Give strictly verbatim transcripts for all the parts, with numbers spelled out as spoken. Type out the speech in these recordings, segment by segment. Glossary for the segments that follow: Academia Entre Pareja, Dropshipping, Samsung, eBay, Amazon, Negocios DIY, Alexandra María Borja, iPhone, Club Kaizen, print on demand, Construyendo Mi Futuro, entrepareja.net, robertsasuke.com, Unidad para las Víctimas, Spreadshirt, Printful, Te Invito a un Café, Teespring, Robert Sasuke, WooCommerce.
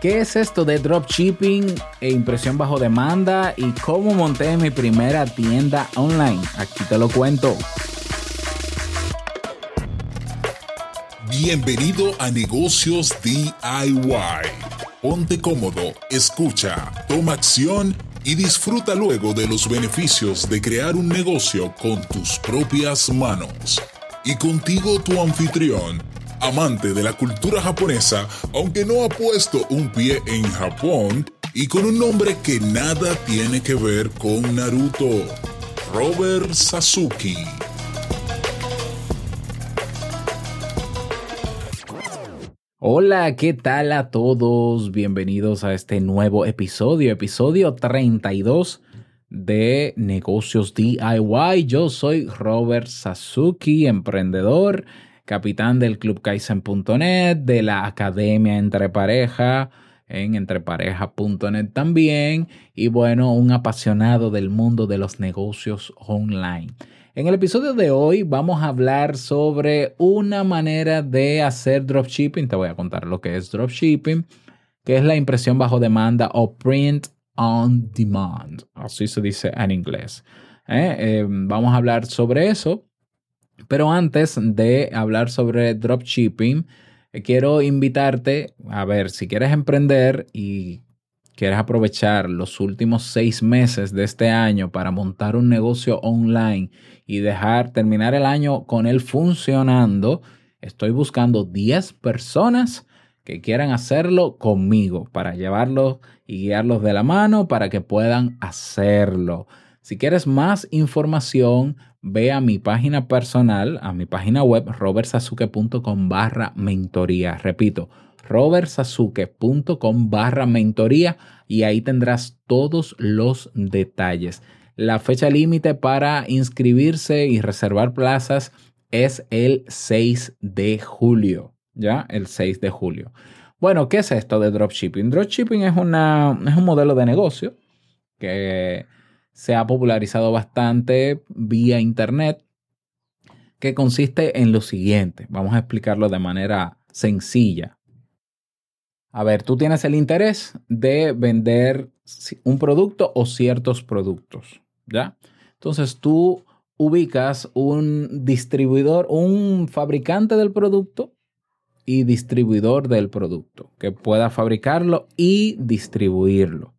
¿Qué es esto de dropshipping e impresión bajo demanda y cómo monté mi primera tienda online? Aquí te lo cuento. Bienvenido a Negocios D I Y. Ponte cómodo, escucha, toma acción y disfruta luego de los beneficios de crear un negocio con tus propias manos. Y contigo tu anfitrión, amante de la cultura japonesa, aunque no ha puesto un pie en Japón, y con un nombre que nada tiene que ver con Naruto, Robert Sasuke. Hola, ¿qué tal a todos? Bienvenidos a este nuevo episodio, episodio treinta y dos de Negocios D I Y. Yo soy Robert Sasuke, emprendedor, capitán del Club Kaizen punto net, de la Academia Entre Pareja, en entrepareja punto net también, y bueno, un apasionado del mundo de los negocios online. En el episodio de hoy vamos a hablar sobre una manera de hacer dropshipping. Te voy a contar lo que es dropshipping, que es la impresión bajo demanda o print on demand. Así se dice en inglés. Eh, eh, vamos a hablar sobre eso. Pero antes de hablar sobre dropshipping, quiero invitarte a ver si quieres emprender y quieres aprovechar los últimos seis meses de este año para montar un negocio online y dejar terminar el año con él funcionando. Estoy buscando diez personas que quieran hacerlo conmigo para llevarlos y guiarlos de la mano para que puedan hacerlo. Si quieres más información, ve a mi página personal, a mi página web, robertsasuke.com barra mentoría. Repito, robertsasuke.com barra mentoría y ahí tendrás todos los detalles. La fecha límite para inscribirse y reservar plazas es el seis de julio. ¿Ya? El seis de julio. Bueno, ¿qué es esto de dropshipping? Dropshipping es, una, es un modelo de negocio que se ha popularizado bastante vía internet, que consiste en lo siguiente. Vamos a explicarlo de manera sencilla. A ver, tú tienes el interés de vender un producto o ciertos productos, ¿ya? Entonces tú ubicas un distribuidor, un fabricante del producto y distribuidor del producto que pueda fabricarlo y distribuirlo.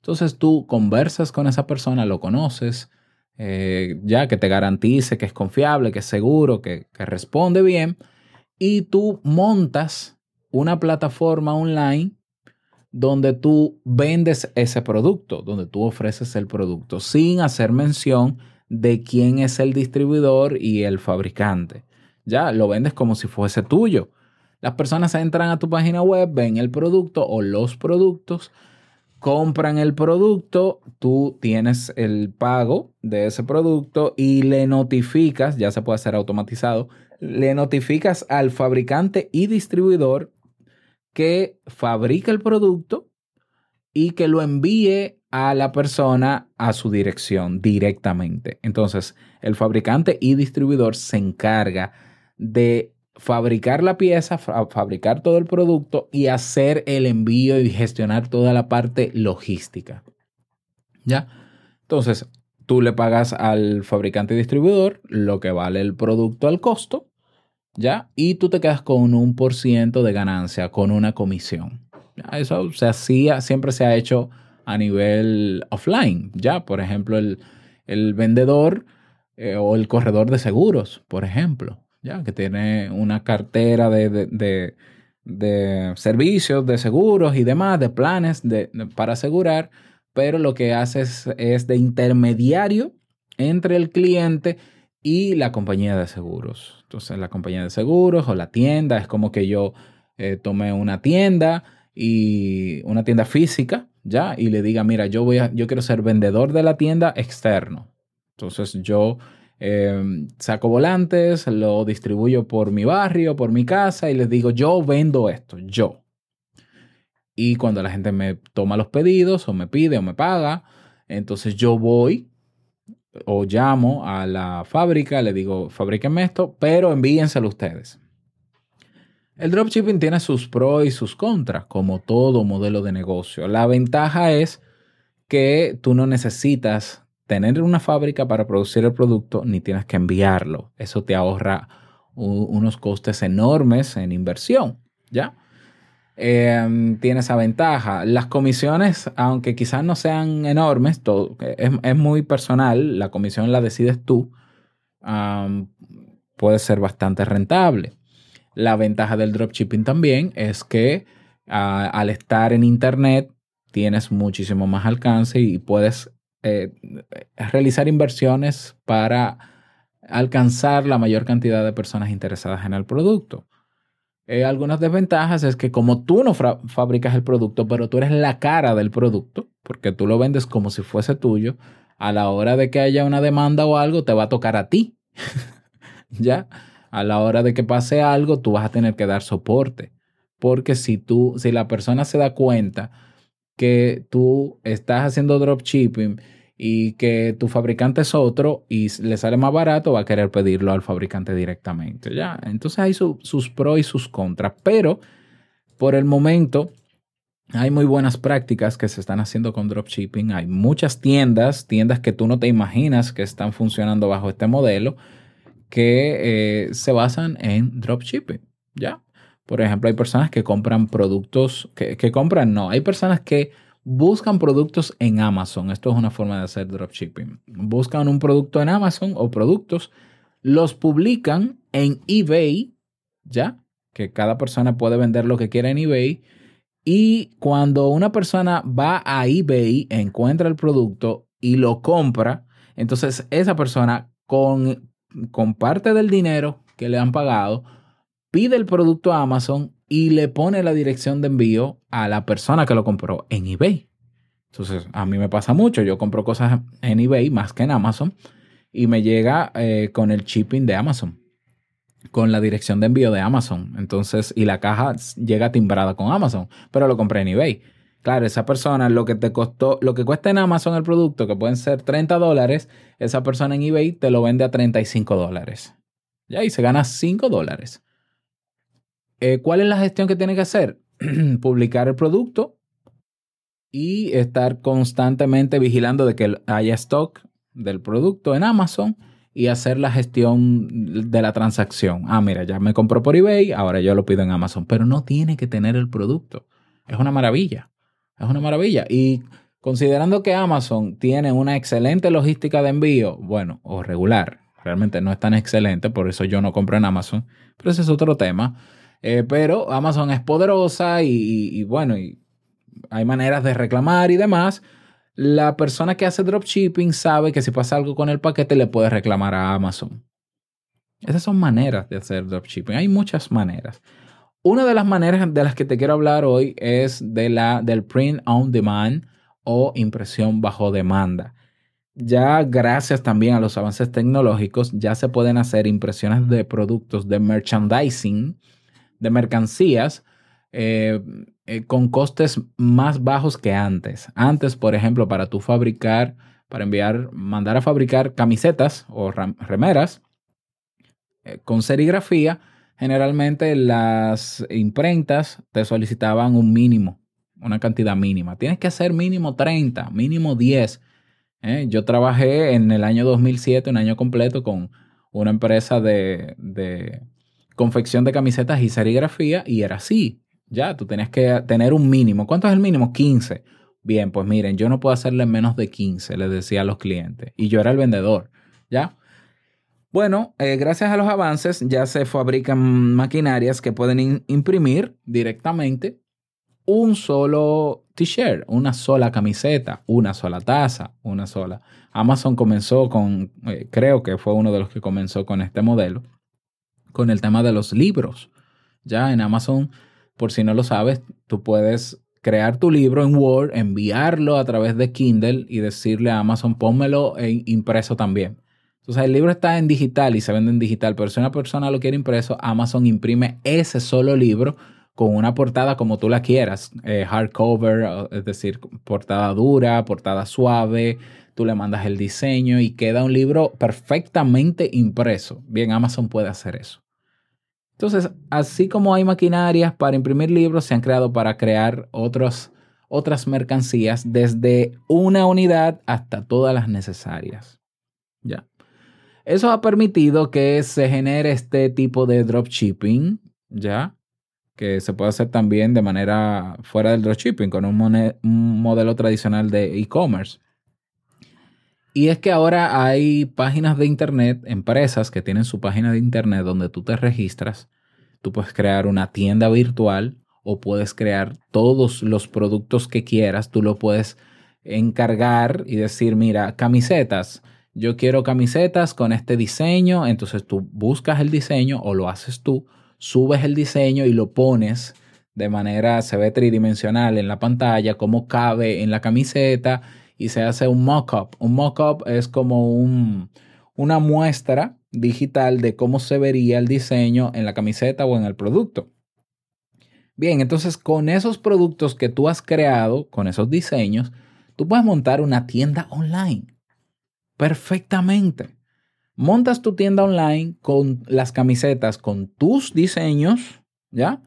Entonces tú conversas con esa persona, lo conoces, eh, ya que te garantice que es confiable, que es seguro, que, que responde bien. Y tú montas una plataforma online donde tú vendes ese producto, donde tú ofreces el producto, sin hacer mención de quién es el distribuidor y el fabricante. Ya lo vendes como si fuese tuyo. Las personas entran a tu página web, ven el producto o los productos, compran el producto, tú tienes el pago de ese producto y le notificas, ya se puede hacer automatizado, le notificas al fabricante y distribuidor que fabrica el producto y que lo envíe a la persona a su dirección directamente. Entonces, el fabricante y distribuidor se encarga de fabricar la pieza, fabricar todo el producto y hacer el envío y gestionar toda la parte logística. ¿Ya? Entonces, tú le pagas al fabricante y distribuidor lo que vale el producto al costo, ¿ya? Y tú te quedas con un por ciento de ganancia, con una comisión. ¿Ya? Eso se hacía, siempre se ha hecho a nivel offline, ¿ya? Por ejemplo, el, el vendedor eh, o el corredor de seguros, por ejemplo. Ya, que tiene una cartera de, de, de, de servicios, de seguros y demás, de planes de, de, para asegurar, pero lo que hace es, es de intermediario entre el cliente y la compañía de seguros. Entonces, la compañía de seguros o la tienda es como que yo eh, tomé una tienda y una tienda física, ya, y le diga, mira, yo voy a, yo quiero ser vendedor de la tienda externo. Entonces yo Eh, saco volantes, lo distribuyo por mi barrio, por mi casa y les digo, yo vendo esto, yo. Y cuando la gente me toma los pedidos o me pide o me paga, entonces yo voy o llamo a la fábrica, le digo, fabríquenme esto, pero envíenselo ustedes. El dropshipping tiene sus pros y sus contras, como todo modelo de negocio. La ventaja es que tú no necesitas tener una fábrica para producir el producto ni tienes que enviarlo. Eso te ahorra u- unos costes enormes en inversión, ¿ya? Eh, tiene esa ventaja. Las comisiones, aunque quizás no sean enormes, todo, es, es muy personal. La comisión la decides tú. Um, puede ser bastante rentable. La ventaja del dropshipping también es que uh, al estar en internet tienes muchísimo más alcance y puedes eh, realizar inversiones para alcanzar la mayor cantidad de personas interesadas en el producto. Eh, algunas desventajas es que como tú no fra- fabricas el producto, pero tú eres la cara del producto, porque tú lo vendes como si fuese tuyo, a la hora de que haya una demanda o algo, te va a tocar a ti, ¿ya? A la hora de que pase algo, tú vas a tener que dar soporte. Porque si tú, si la persona se da cuenta que tú estás haciendo dropshipping y que tu fabricante es otro y le sale más barato, va a querer pedirlo al fabricante directamente, ¿ya? Entonces hay su, sus pros y sus contras. Pero por el momento hay muy buenas prácticas que se están haciendo con dropshipping. Hay muchas tiendas, tiendas que tú no te imaginas que están funcionando bajo este modelo, que eh, se basan en dropshipping, ¿ya? Por ejemplo, hay personas que compran productos, que, que compran, no, hay personas que buscan productos en Amazon. Esto es una forma de hacer dropshipping. Buscan un producto en Amazon o productos, los publican en eBay, ¿ya? Que cada persona puede vender lo que quiera en eBay. Y cuando una persona va a eBay, encuentra el producto y lo compra, entonces esa persona con... con parte del dinero que le han pagado, pide el producto a Amazon y le pone la dirección de envío a la persona que lo compró en eBay. Entonces, a mí me pasa mucho. Yo compro cosas en eBay más que en Amazon y me llega eh, con el shipping de Amazon, con la dirección de envío de Amazon. Entonces, y la caja llega timbrada con Amazon, pero lo compré en eBay. Claro, esa persona, lo que te costó, lo que cuesta en Amazon el producto, que pueden ser treinta dólares, esa persona en eBay te lo vende a treinta y cinco dólares. Ya, y se gana cinco dólares. Eh, ¿Cuál es la gestión que tiene que hacer? Publicar el producto y estar constantemente vigilando de que haya stock del producto en Amazon y hacer la gestión de la transacción. Ah, mira, ya me compró por eBay, ahora yo lo pido en Amazon. Pero no tiene que tener el producto. Es una maravilla. Es una maravilla. Y considerando que Amazon tiene una excelente logística de envío, bueno, o regular, realmente no es tan excelente, por eso yo no compro en Amazon, pero ese es otro tema. Eh, pero Amazon es poderosa y, y, y bueno, y hay maneras de reclamar y demás. La persona que hace dropshipping sabe que si pasa algo con el paquete le puede reclamar a Amazon. Esas son maneras de hacer dropshipping. Hay muchas maneras. Una de las maneras de las que te quiero hablar hoy es de la, del print on demand o impresión bajo demanda. Ya gracias también a los avances tecnológicos, ya se pueden hacer impresiones de productos, de merchandising, de mercancías, eh, eh, con costes más bajos que antes. Antes, por ejemplo, para tú fabricar, para enviar, mandar a fabricar camisetas o ram- remeras eh, con serigrafía, generalmente las imprentas te solicitaban un mínimo, una cantidad mínima. Tienes que hacer mínimo treinta, mínimo diez. ¿Eh? Yo trabajé en el año dos mil siete, un año completo, con una empresa de, de confección de camisetas y serigrafía y era así. Ya, tú tenías que tener un mínimo. ¿Cuánto es el mínimo? quince. Bien, pues miren, yo no puedo hacerle menos de quince, les decía a los clientes. Y yo era el vendedor, ¿ya? Bueno, eh, gracias a los avances ya se fabrican maquinarias que pueden in- imprimir directamente un solo t-shirt, una sola camiseta, una sola taza, una sola. Amazon comenzó con, eh, creo que fue uno de los que comenzó con este modelo, con el tema de los libros. Ya en Amazon, por si no lo sabes, tú puedes crear tu libro en Word, enviarlo a través de Kindle y decirle a Amazon, pónmelo en impreso también. O sea, el libro está en digital y se vende en digital, pero si una persona lo quiere impreso, Amazon imprime ese solo libro con una portada como tú la quieras, eh, hardcover, es decir, portada dura, portada suave, tú le mandas el diseño y queda un libro perfectamente impreso. Bien, Amazon puede hacer eso. Entonces, así como hay maquinarias para imprimir libros, se han creado para crear otros, otras mercancías, desde una unidad hasta todas las necesarias. Ya. Eso ha permitido que se genere este tipo de dropshipping, ¿ya? Que se puede hacer también de manera fuera del dropshipping, con un, moned- un modelo tradicional de e-commerce. Y es que ahora hay páginas de internet, empresas que tienen su página de internet donde tú te registras. Tú puedes crear una tienda virtual o puedes crear todos los productos que quieras. Tú lo puedes encargar y decir, mira, camisetas. Yo quiero camisetas con este diseño. Entonces tú buscas el diseño o lo haces tú, subes el diseño y lo pones de manera, se ve tridimensional en la pantalla, cómo cabe en la camiseta. Y se hace un mock-up. Un mock-up es como un, una muestra digital de cómo se vería el diseño en la camiseta o en el producto. Bien, entonces con esos productos que tú has creado, con esos diseños, tú puedes montar una tienda online perfectamente. Montas tu tienda online con las camisetas, con tus diseños, ¿ya?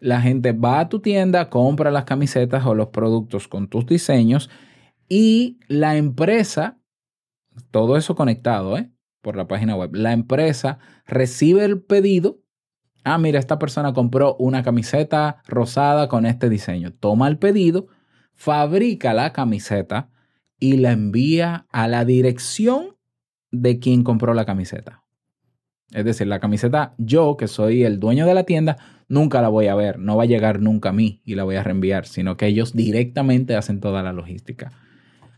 La gente va a tu tienda, compra las camisetas o los productos con tus diseños. Y la empresa, todo eso conectado ¿eh? por la página web, la empresa recibe el pedido. Ah, mira, esta persona compró una camiseta rosada con este diseño. Toma el pedido, fabrica la camiseta y la envía a la dirección de quien compró la camiseta. Es decir, la camiseta, yo que soy el dueño de la tienda, nunca la voy a ver. No va a llegar nunca a mí y la voy a reenviar, sino que ellos directamente hacen toda la logística.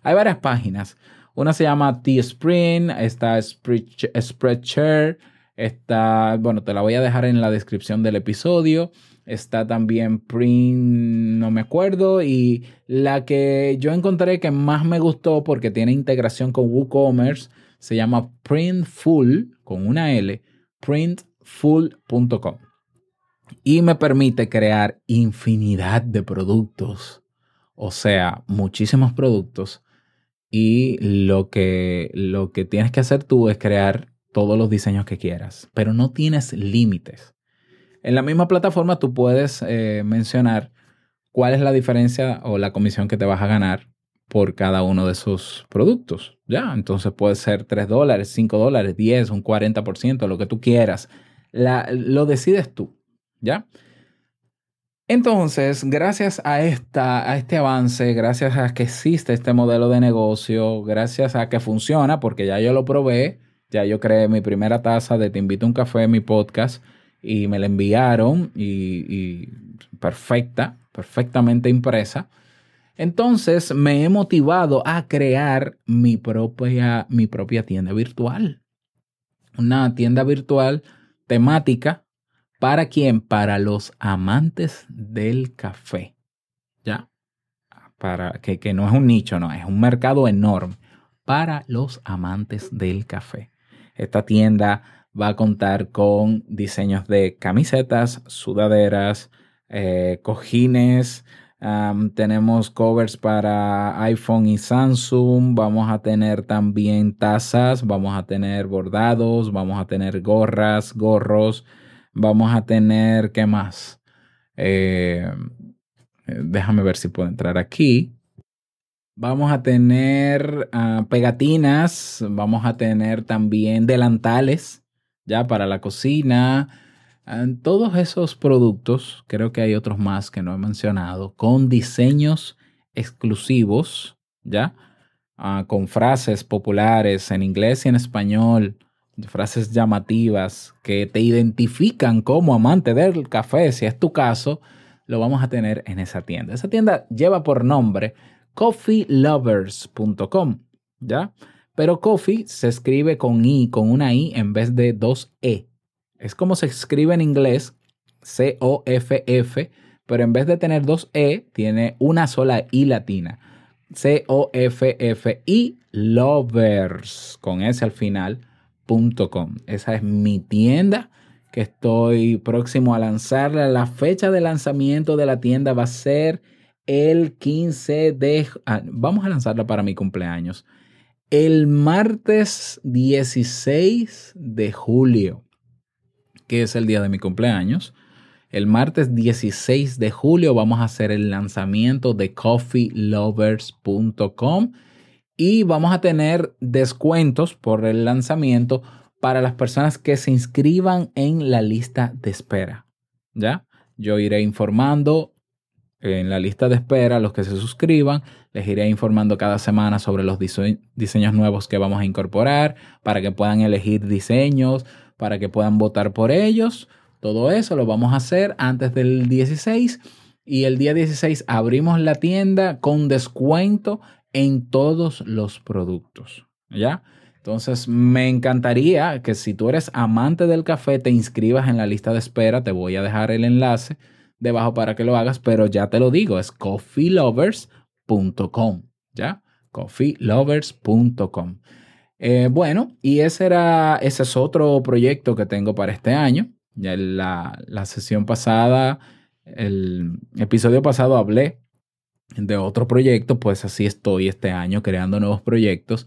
Hay varias páginas. Una se llama Teespring, está Spreadshirt, está, bueno, te la voy a dejar en la descripción del episodio. Está también Print, no me acuerdo. Y la que yo encontré que más me gustó porque tiene integración con WooCommerce se llama Printful, con una L, printful punto com. Y me permite crear infinidad de productos. O sea, muchísimos productos. Y lo que, lo que tienes que hacer tú es crear todos los diseños que quieras. Pero no tienes límites. En la misma plataforma tú puedes eh, mencionar cuál es la diferencia o la comisión que te vas a ganar por cada uno de esos productos. Ya, entonces puede ser tres dólares, cinco dólares, diez, un cuarenta por ciento, lo que tú quieras. La, lo decides tú, ¿ya? Entonces, gracias a, esta, a este avance, gracias a que existe este modelo de negocio, gracias a que funciona, porque ya yo lo probé, ya yo creé mi primera taza de Te Invito a un Café, mi podcast, y me la enviaron y, y perfecta, perfectamente impresa. Entonces, me he motivado a crear mi propia, mi propia tienda virtual. Una tienda virtual temática. ¿Para quién? Para los amantes del café. ¿Ya? Para, que, que no es un nicho, no, es un mercado enorme. Para los amantes del café. Esta tienda va a contar con diseños de camisetas, sudaderas, eh, cojines. Um, tenemos covers para iPhone y Samsung. Vamos a tener también tazas. Vamos a tener bordados. Vamos a tener gorras, gorros. Vamos a tener, ¿qué más? Eh, déjame ver si puedo entrar aquí. Vamos a tener uh, pegatinas. Vamos a tener también delantales, ya para la cocina. Uh, todos esos productos, creo que hay otros más que no he mencionado, con diseños exclusivos, ya, uh, con frases populares en inglés y en español. Frases llamativas que te identifican como amante del café. Si es tu caso, lo vamos a tener en esa tienda. Esa tienda lleva por nombre coffee lovers punto com, ¿ya? Pero coffee se escribe con I, con una I en vez de dos E. Es como se escribe en inglés, C O F F, pero en vez de tener dos E, tiene una sola I latina. C O F F I Lovers, con S al final. Com. Esa es mi tienda que estoy próximo a lanzarla. La fecha de lanzamiento de la tienda va a ser el quince de... Ah, vamos a lanzarla para mi cumpleaños. El martes dieciséis de julio. que es el día de mi cumpleaños. El martes dieciséis de julio vamos a hacer el lanzamiento de coffee lovers punto com y vamos a tener descuentos por el lanzamiento para las personas que se inscriban en la lista de espera. ¿Ya? Yo iré informando en la lista de espera, los que se suscriban, les iré informando cada semana sobre los dise- diseños nuevos que vamos a incorporar para que puedan elegir diseños, para que puedan votar por ellos. Todo eso lo vamos a hacer antes del dieciséis y el día dieciséis abrimos la tienda con descuento en todos los productos, ¿ya? Entonces me encantaría que si tú eres amante del café te inscribas en la lista de espera. Te voy a dejar el enlace debajo para que lo hagas, pero ya te lo digo, es coffee lovers punto com, ¿ya? coffee lovers punto com. Eh, bueno, y ese, era, ese es otro proyecto que tengo para este año. Ya en la, la sesión pasada, el episodio pasado hablé de otro proyecto, pues así estoy este año creando nuevos proyectos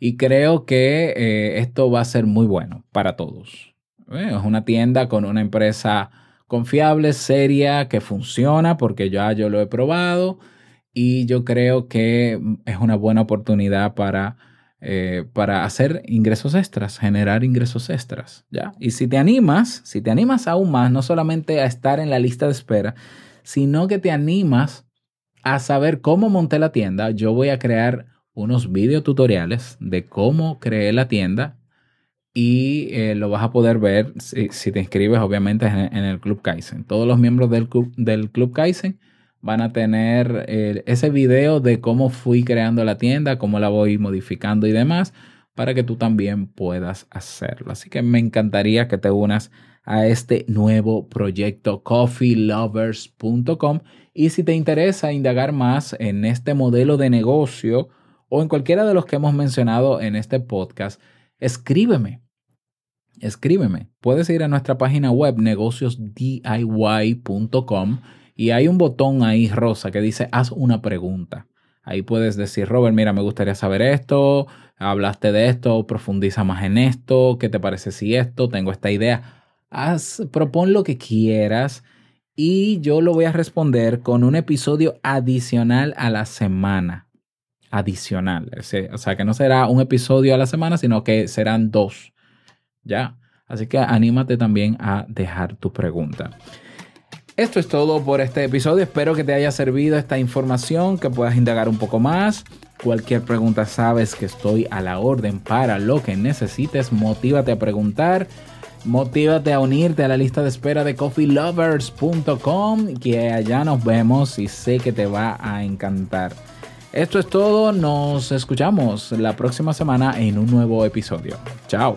y creo que eh, esto va a ser muy bueno para todos. Eh, es una tienda con una empresa confiable, seria, que funciona porque ya yo lo he probado y yo creo que es una buena oportunidad para... Eh, para hacer ingresos extras, generar ingresos extras, ¿ya? Y si te animas, si te animas aún más, no solamente a estar en la lista de espera, sino que te animas a saber cómo monté la tienda. Yo voy a crear unos videotutoriales de cómo creé la tienda y eh, lo vas a poder ver si, si te inscribes, obviamente, en, en el Club Kaizen. Todos los miembros del, del Club Kaizen van a tener eh, ese video de cómo fui creando la tienda, cómo la voy modificando y demás, para que tú también puedas hacerlo. Así que me encantaría que te unas a este nuevo proyecto coffee lovers punto com. Y si te interesa indagar más en este modelo de negocio o en cualquiera de los que hemos mencionado en este podcast, escríbeme. Escríbeme. Puedes ir a nuestra página web negocios d i y punto com. Y hay un botón ahí rosa que dice haz una pregunta. Ahí puedes decir, Robert, mira, me gustaría saber esto, hablaste de esto, profundiza más en esto, ¿qué te parece si esto? Tengo esta idea. Haz, propon lo que quieras y yo lo voy a responder con un episodio adicional a la semana. Adicional. O sea, que no será un episodio a la semana, sino que serán dos. ¿Ya? Así que anímate también a dejar tu pregunta. Esto es todo por este episodio. Espero que te haya servido esta información, que puedas indagar un poco más. Cualquier pregunta sabes que estoy a la orden para lo que necesites. Motívate a preguntar. Motívate a unirte a la lista de espera de coffee lovers punto com, que allá nos vemos y sé que te va a encantar. Esto es todo. Nos escuchamos la próxima semana en un nuevo episodio. Chao.